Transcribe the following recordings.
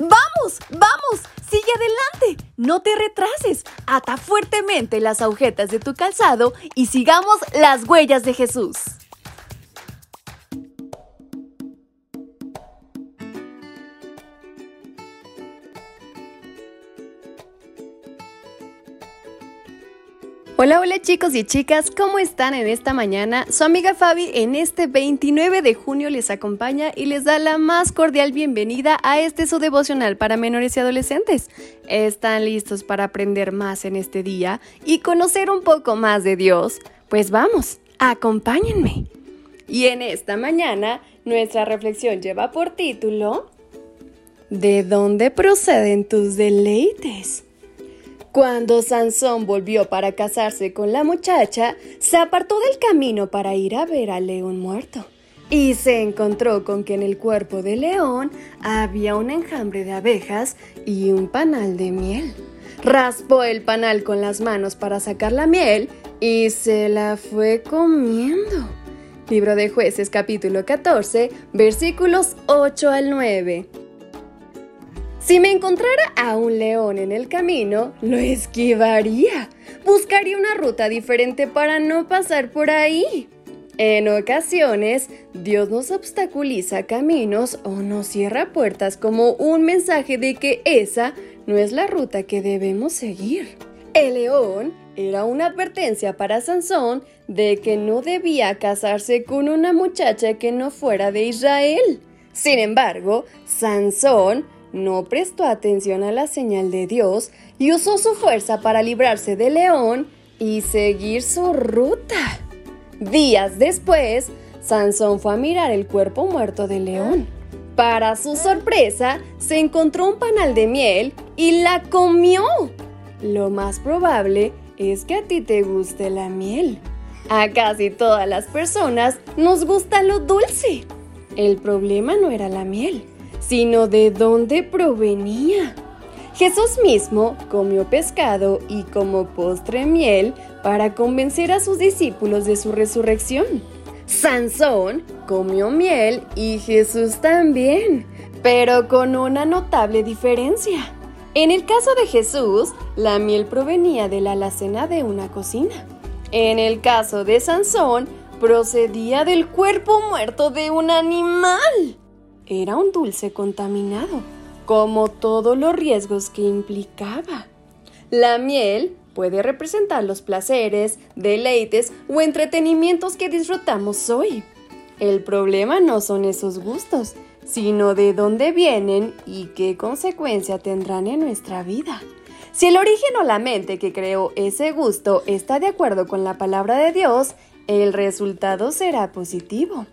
¡Vamos! ¡Vamos! ¡Sigue adelante! ¡No te retrases! Ata fuertemente las agujetas de tu calzado y sigamos las huellas de Jesús. Hola, hola chicos y chicas, ¿cómo están en esta mañana? Su amiga Fabi en este 29 de junio les acompaña y les da la más cordial bienvenida a este su devocional para menores y adolescentes. ¿Están listos para aprender más en este día y conocer un poco más de Dios? Pues vamos, acompáñenme. Y en esta mañana, nuestra reflexión lleva por título: ¿de dónde proceden tus deleites? Cuando Sansón volvió para casarse con la muchacha, se apartó del camino para ir a ver al león muerto y se encontró con que en el cuerpo del león había un enjambre de abejas y un panal de miel. Raspó el panal con las manos para sacar la miel y se la fue comiendo. Libro de Jueces, capítulo 14, versículos 8 al 9. Si me encontrara a un león en el camino, lo esquivaría. Buscaría una ruta diferente para no pasar por ahí. En ocasiones, Dios nos obstaculiza caminos o nos cierra puertas como un mensaje de que esa no es la ruta que debemos seguir. El león era una advertencia para Sansón de que no debía casarse con una muchacha que no fuera de Israel. Sin embargo, Sansón no prestó atención a la señal de Dios y usó su fuerza para librarse del león y seguir su ruta. Días después, Sansón fue a mirar el cuerpo muerto del león. Para su sorpresa, se encontró un panal de miel y la comió. Lo más probable es que a ti te guste la miel. A casi todas las personas nos gusta lo dulce. El problema no era la miel, sino de dónde provenía. Jesús mismo comió pescado y como postre miel para convencer a sus discípulos de su resurrección. Sansón comió miel y Jesús también, pero con una notable diferencia. En el caso de Jesús, la miel provenía de la alacena de una cocina. En el caso de Sansón, procedía del cuerpo muerto de un animal. Era un dulce contaminado, como todos los riesgos que implicaba. La miel puede representar los placeres, deleites o entretenimientos que disfrutamos hoy. El problema no son esos gustos, sino de dónde vienen y qué consecuencia tendrán en nuestra vida. Si el origen o la mente que creó ese gusto está de acuerdo con la palabra de Dios, el resultado será positivo.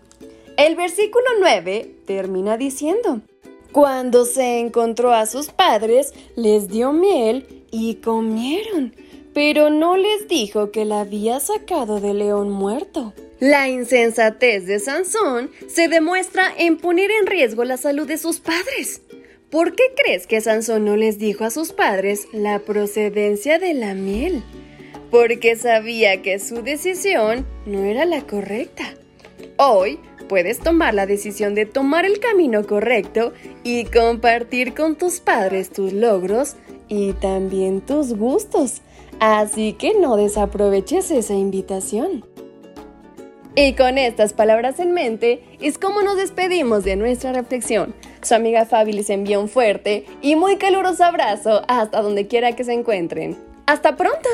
El versículo 9 termina diciendo: cuando se encontró a sus padres, les dio miel y comieron, pero no les dijo que la había sacado del león muerto. La insensatez de Sansón se demuestra en poner en riesgo la salud de sus padres. ¿Por qué crees que Sansón no les dijo a sus padres la procedencia de la miel? Porque sabía que su decisión no era la correcta. Hoy, puedes tomar la decisión de tomar el camino correcto y compartir con tus padres tus logros y también tus gustos. Así que no desaproveches esa invitación. Y con estas palabras en mente, es como nos despedimos de nuestra reflexión. Su amiga Fabi les envía un fuerte y muy caluroso abrazo hasta donde quiera que se encuentren. ¡Hasta pronto!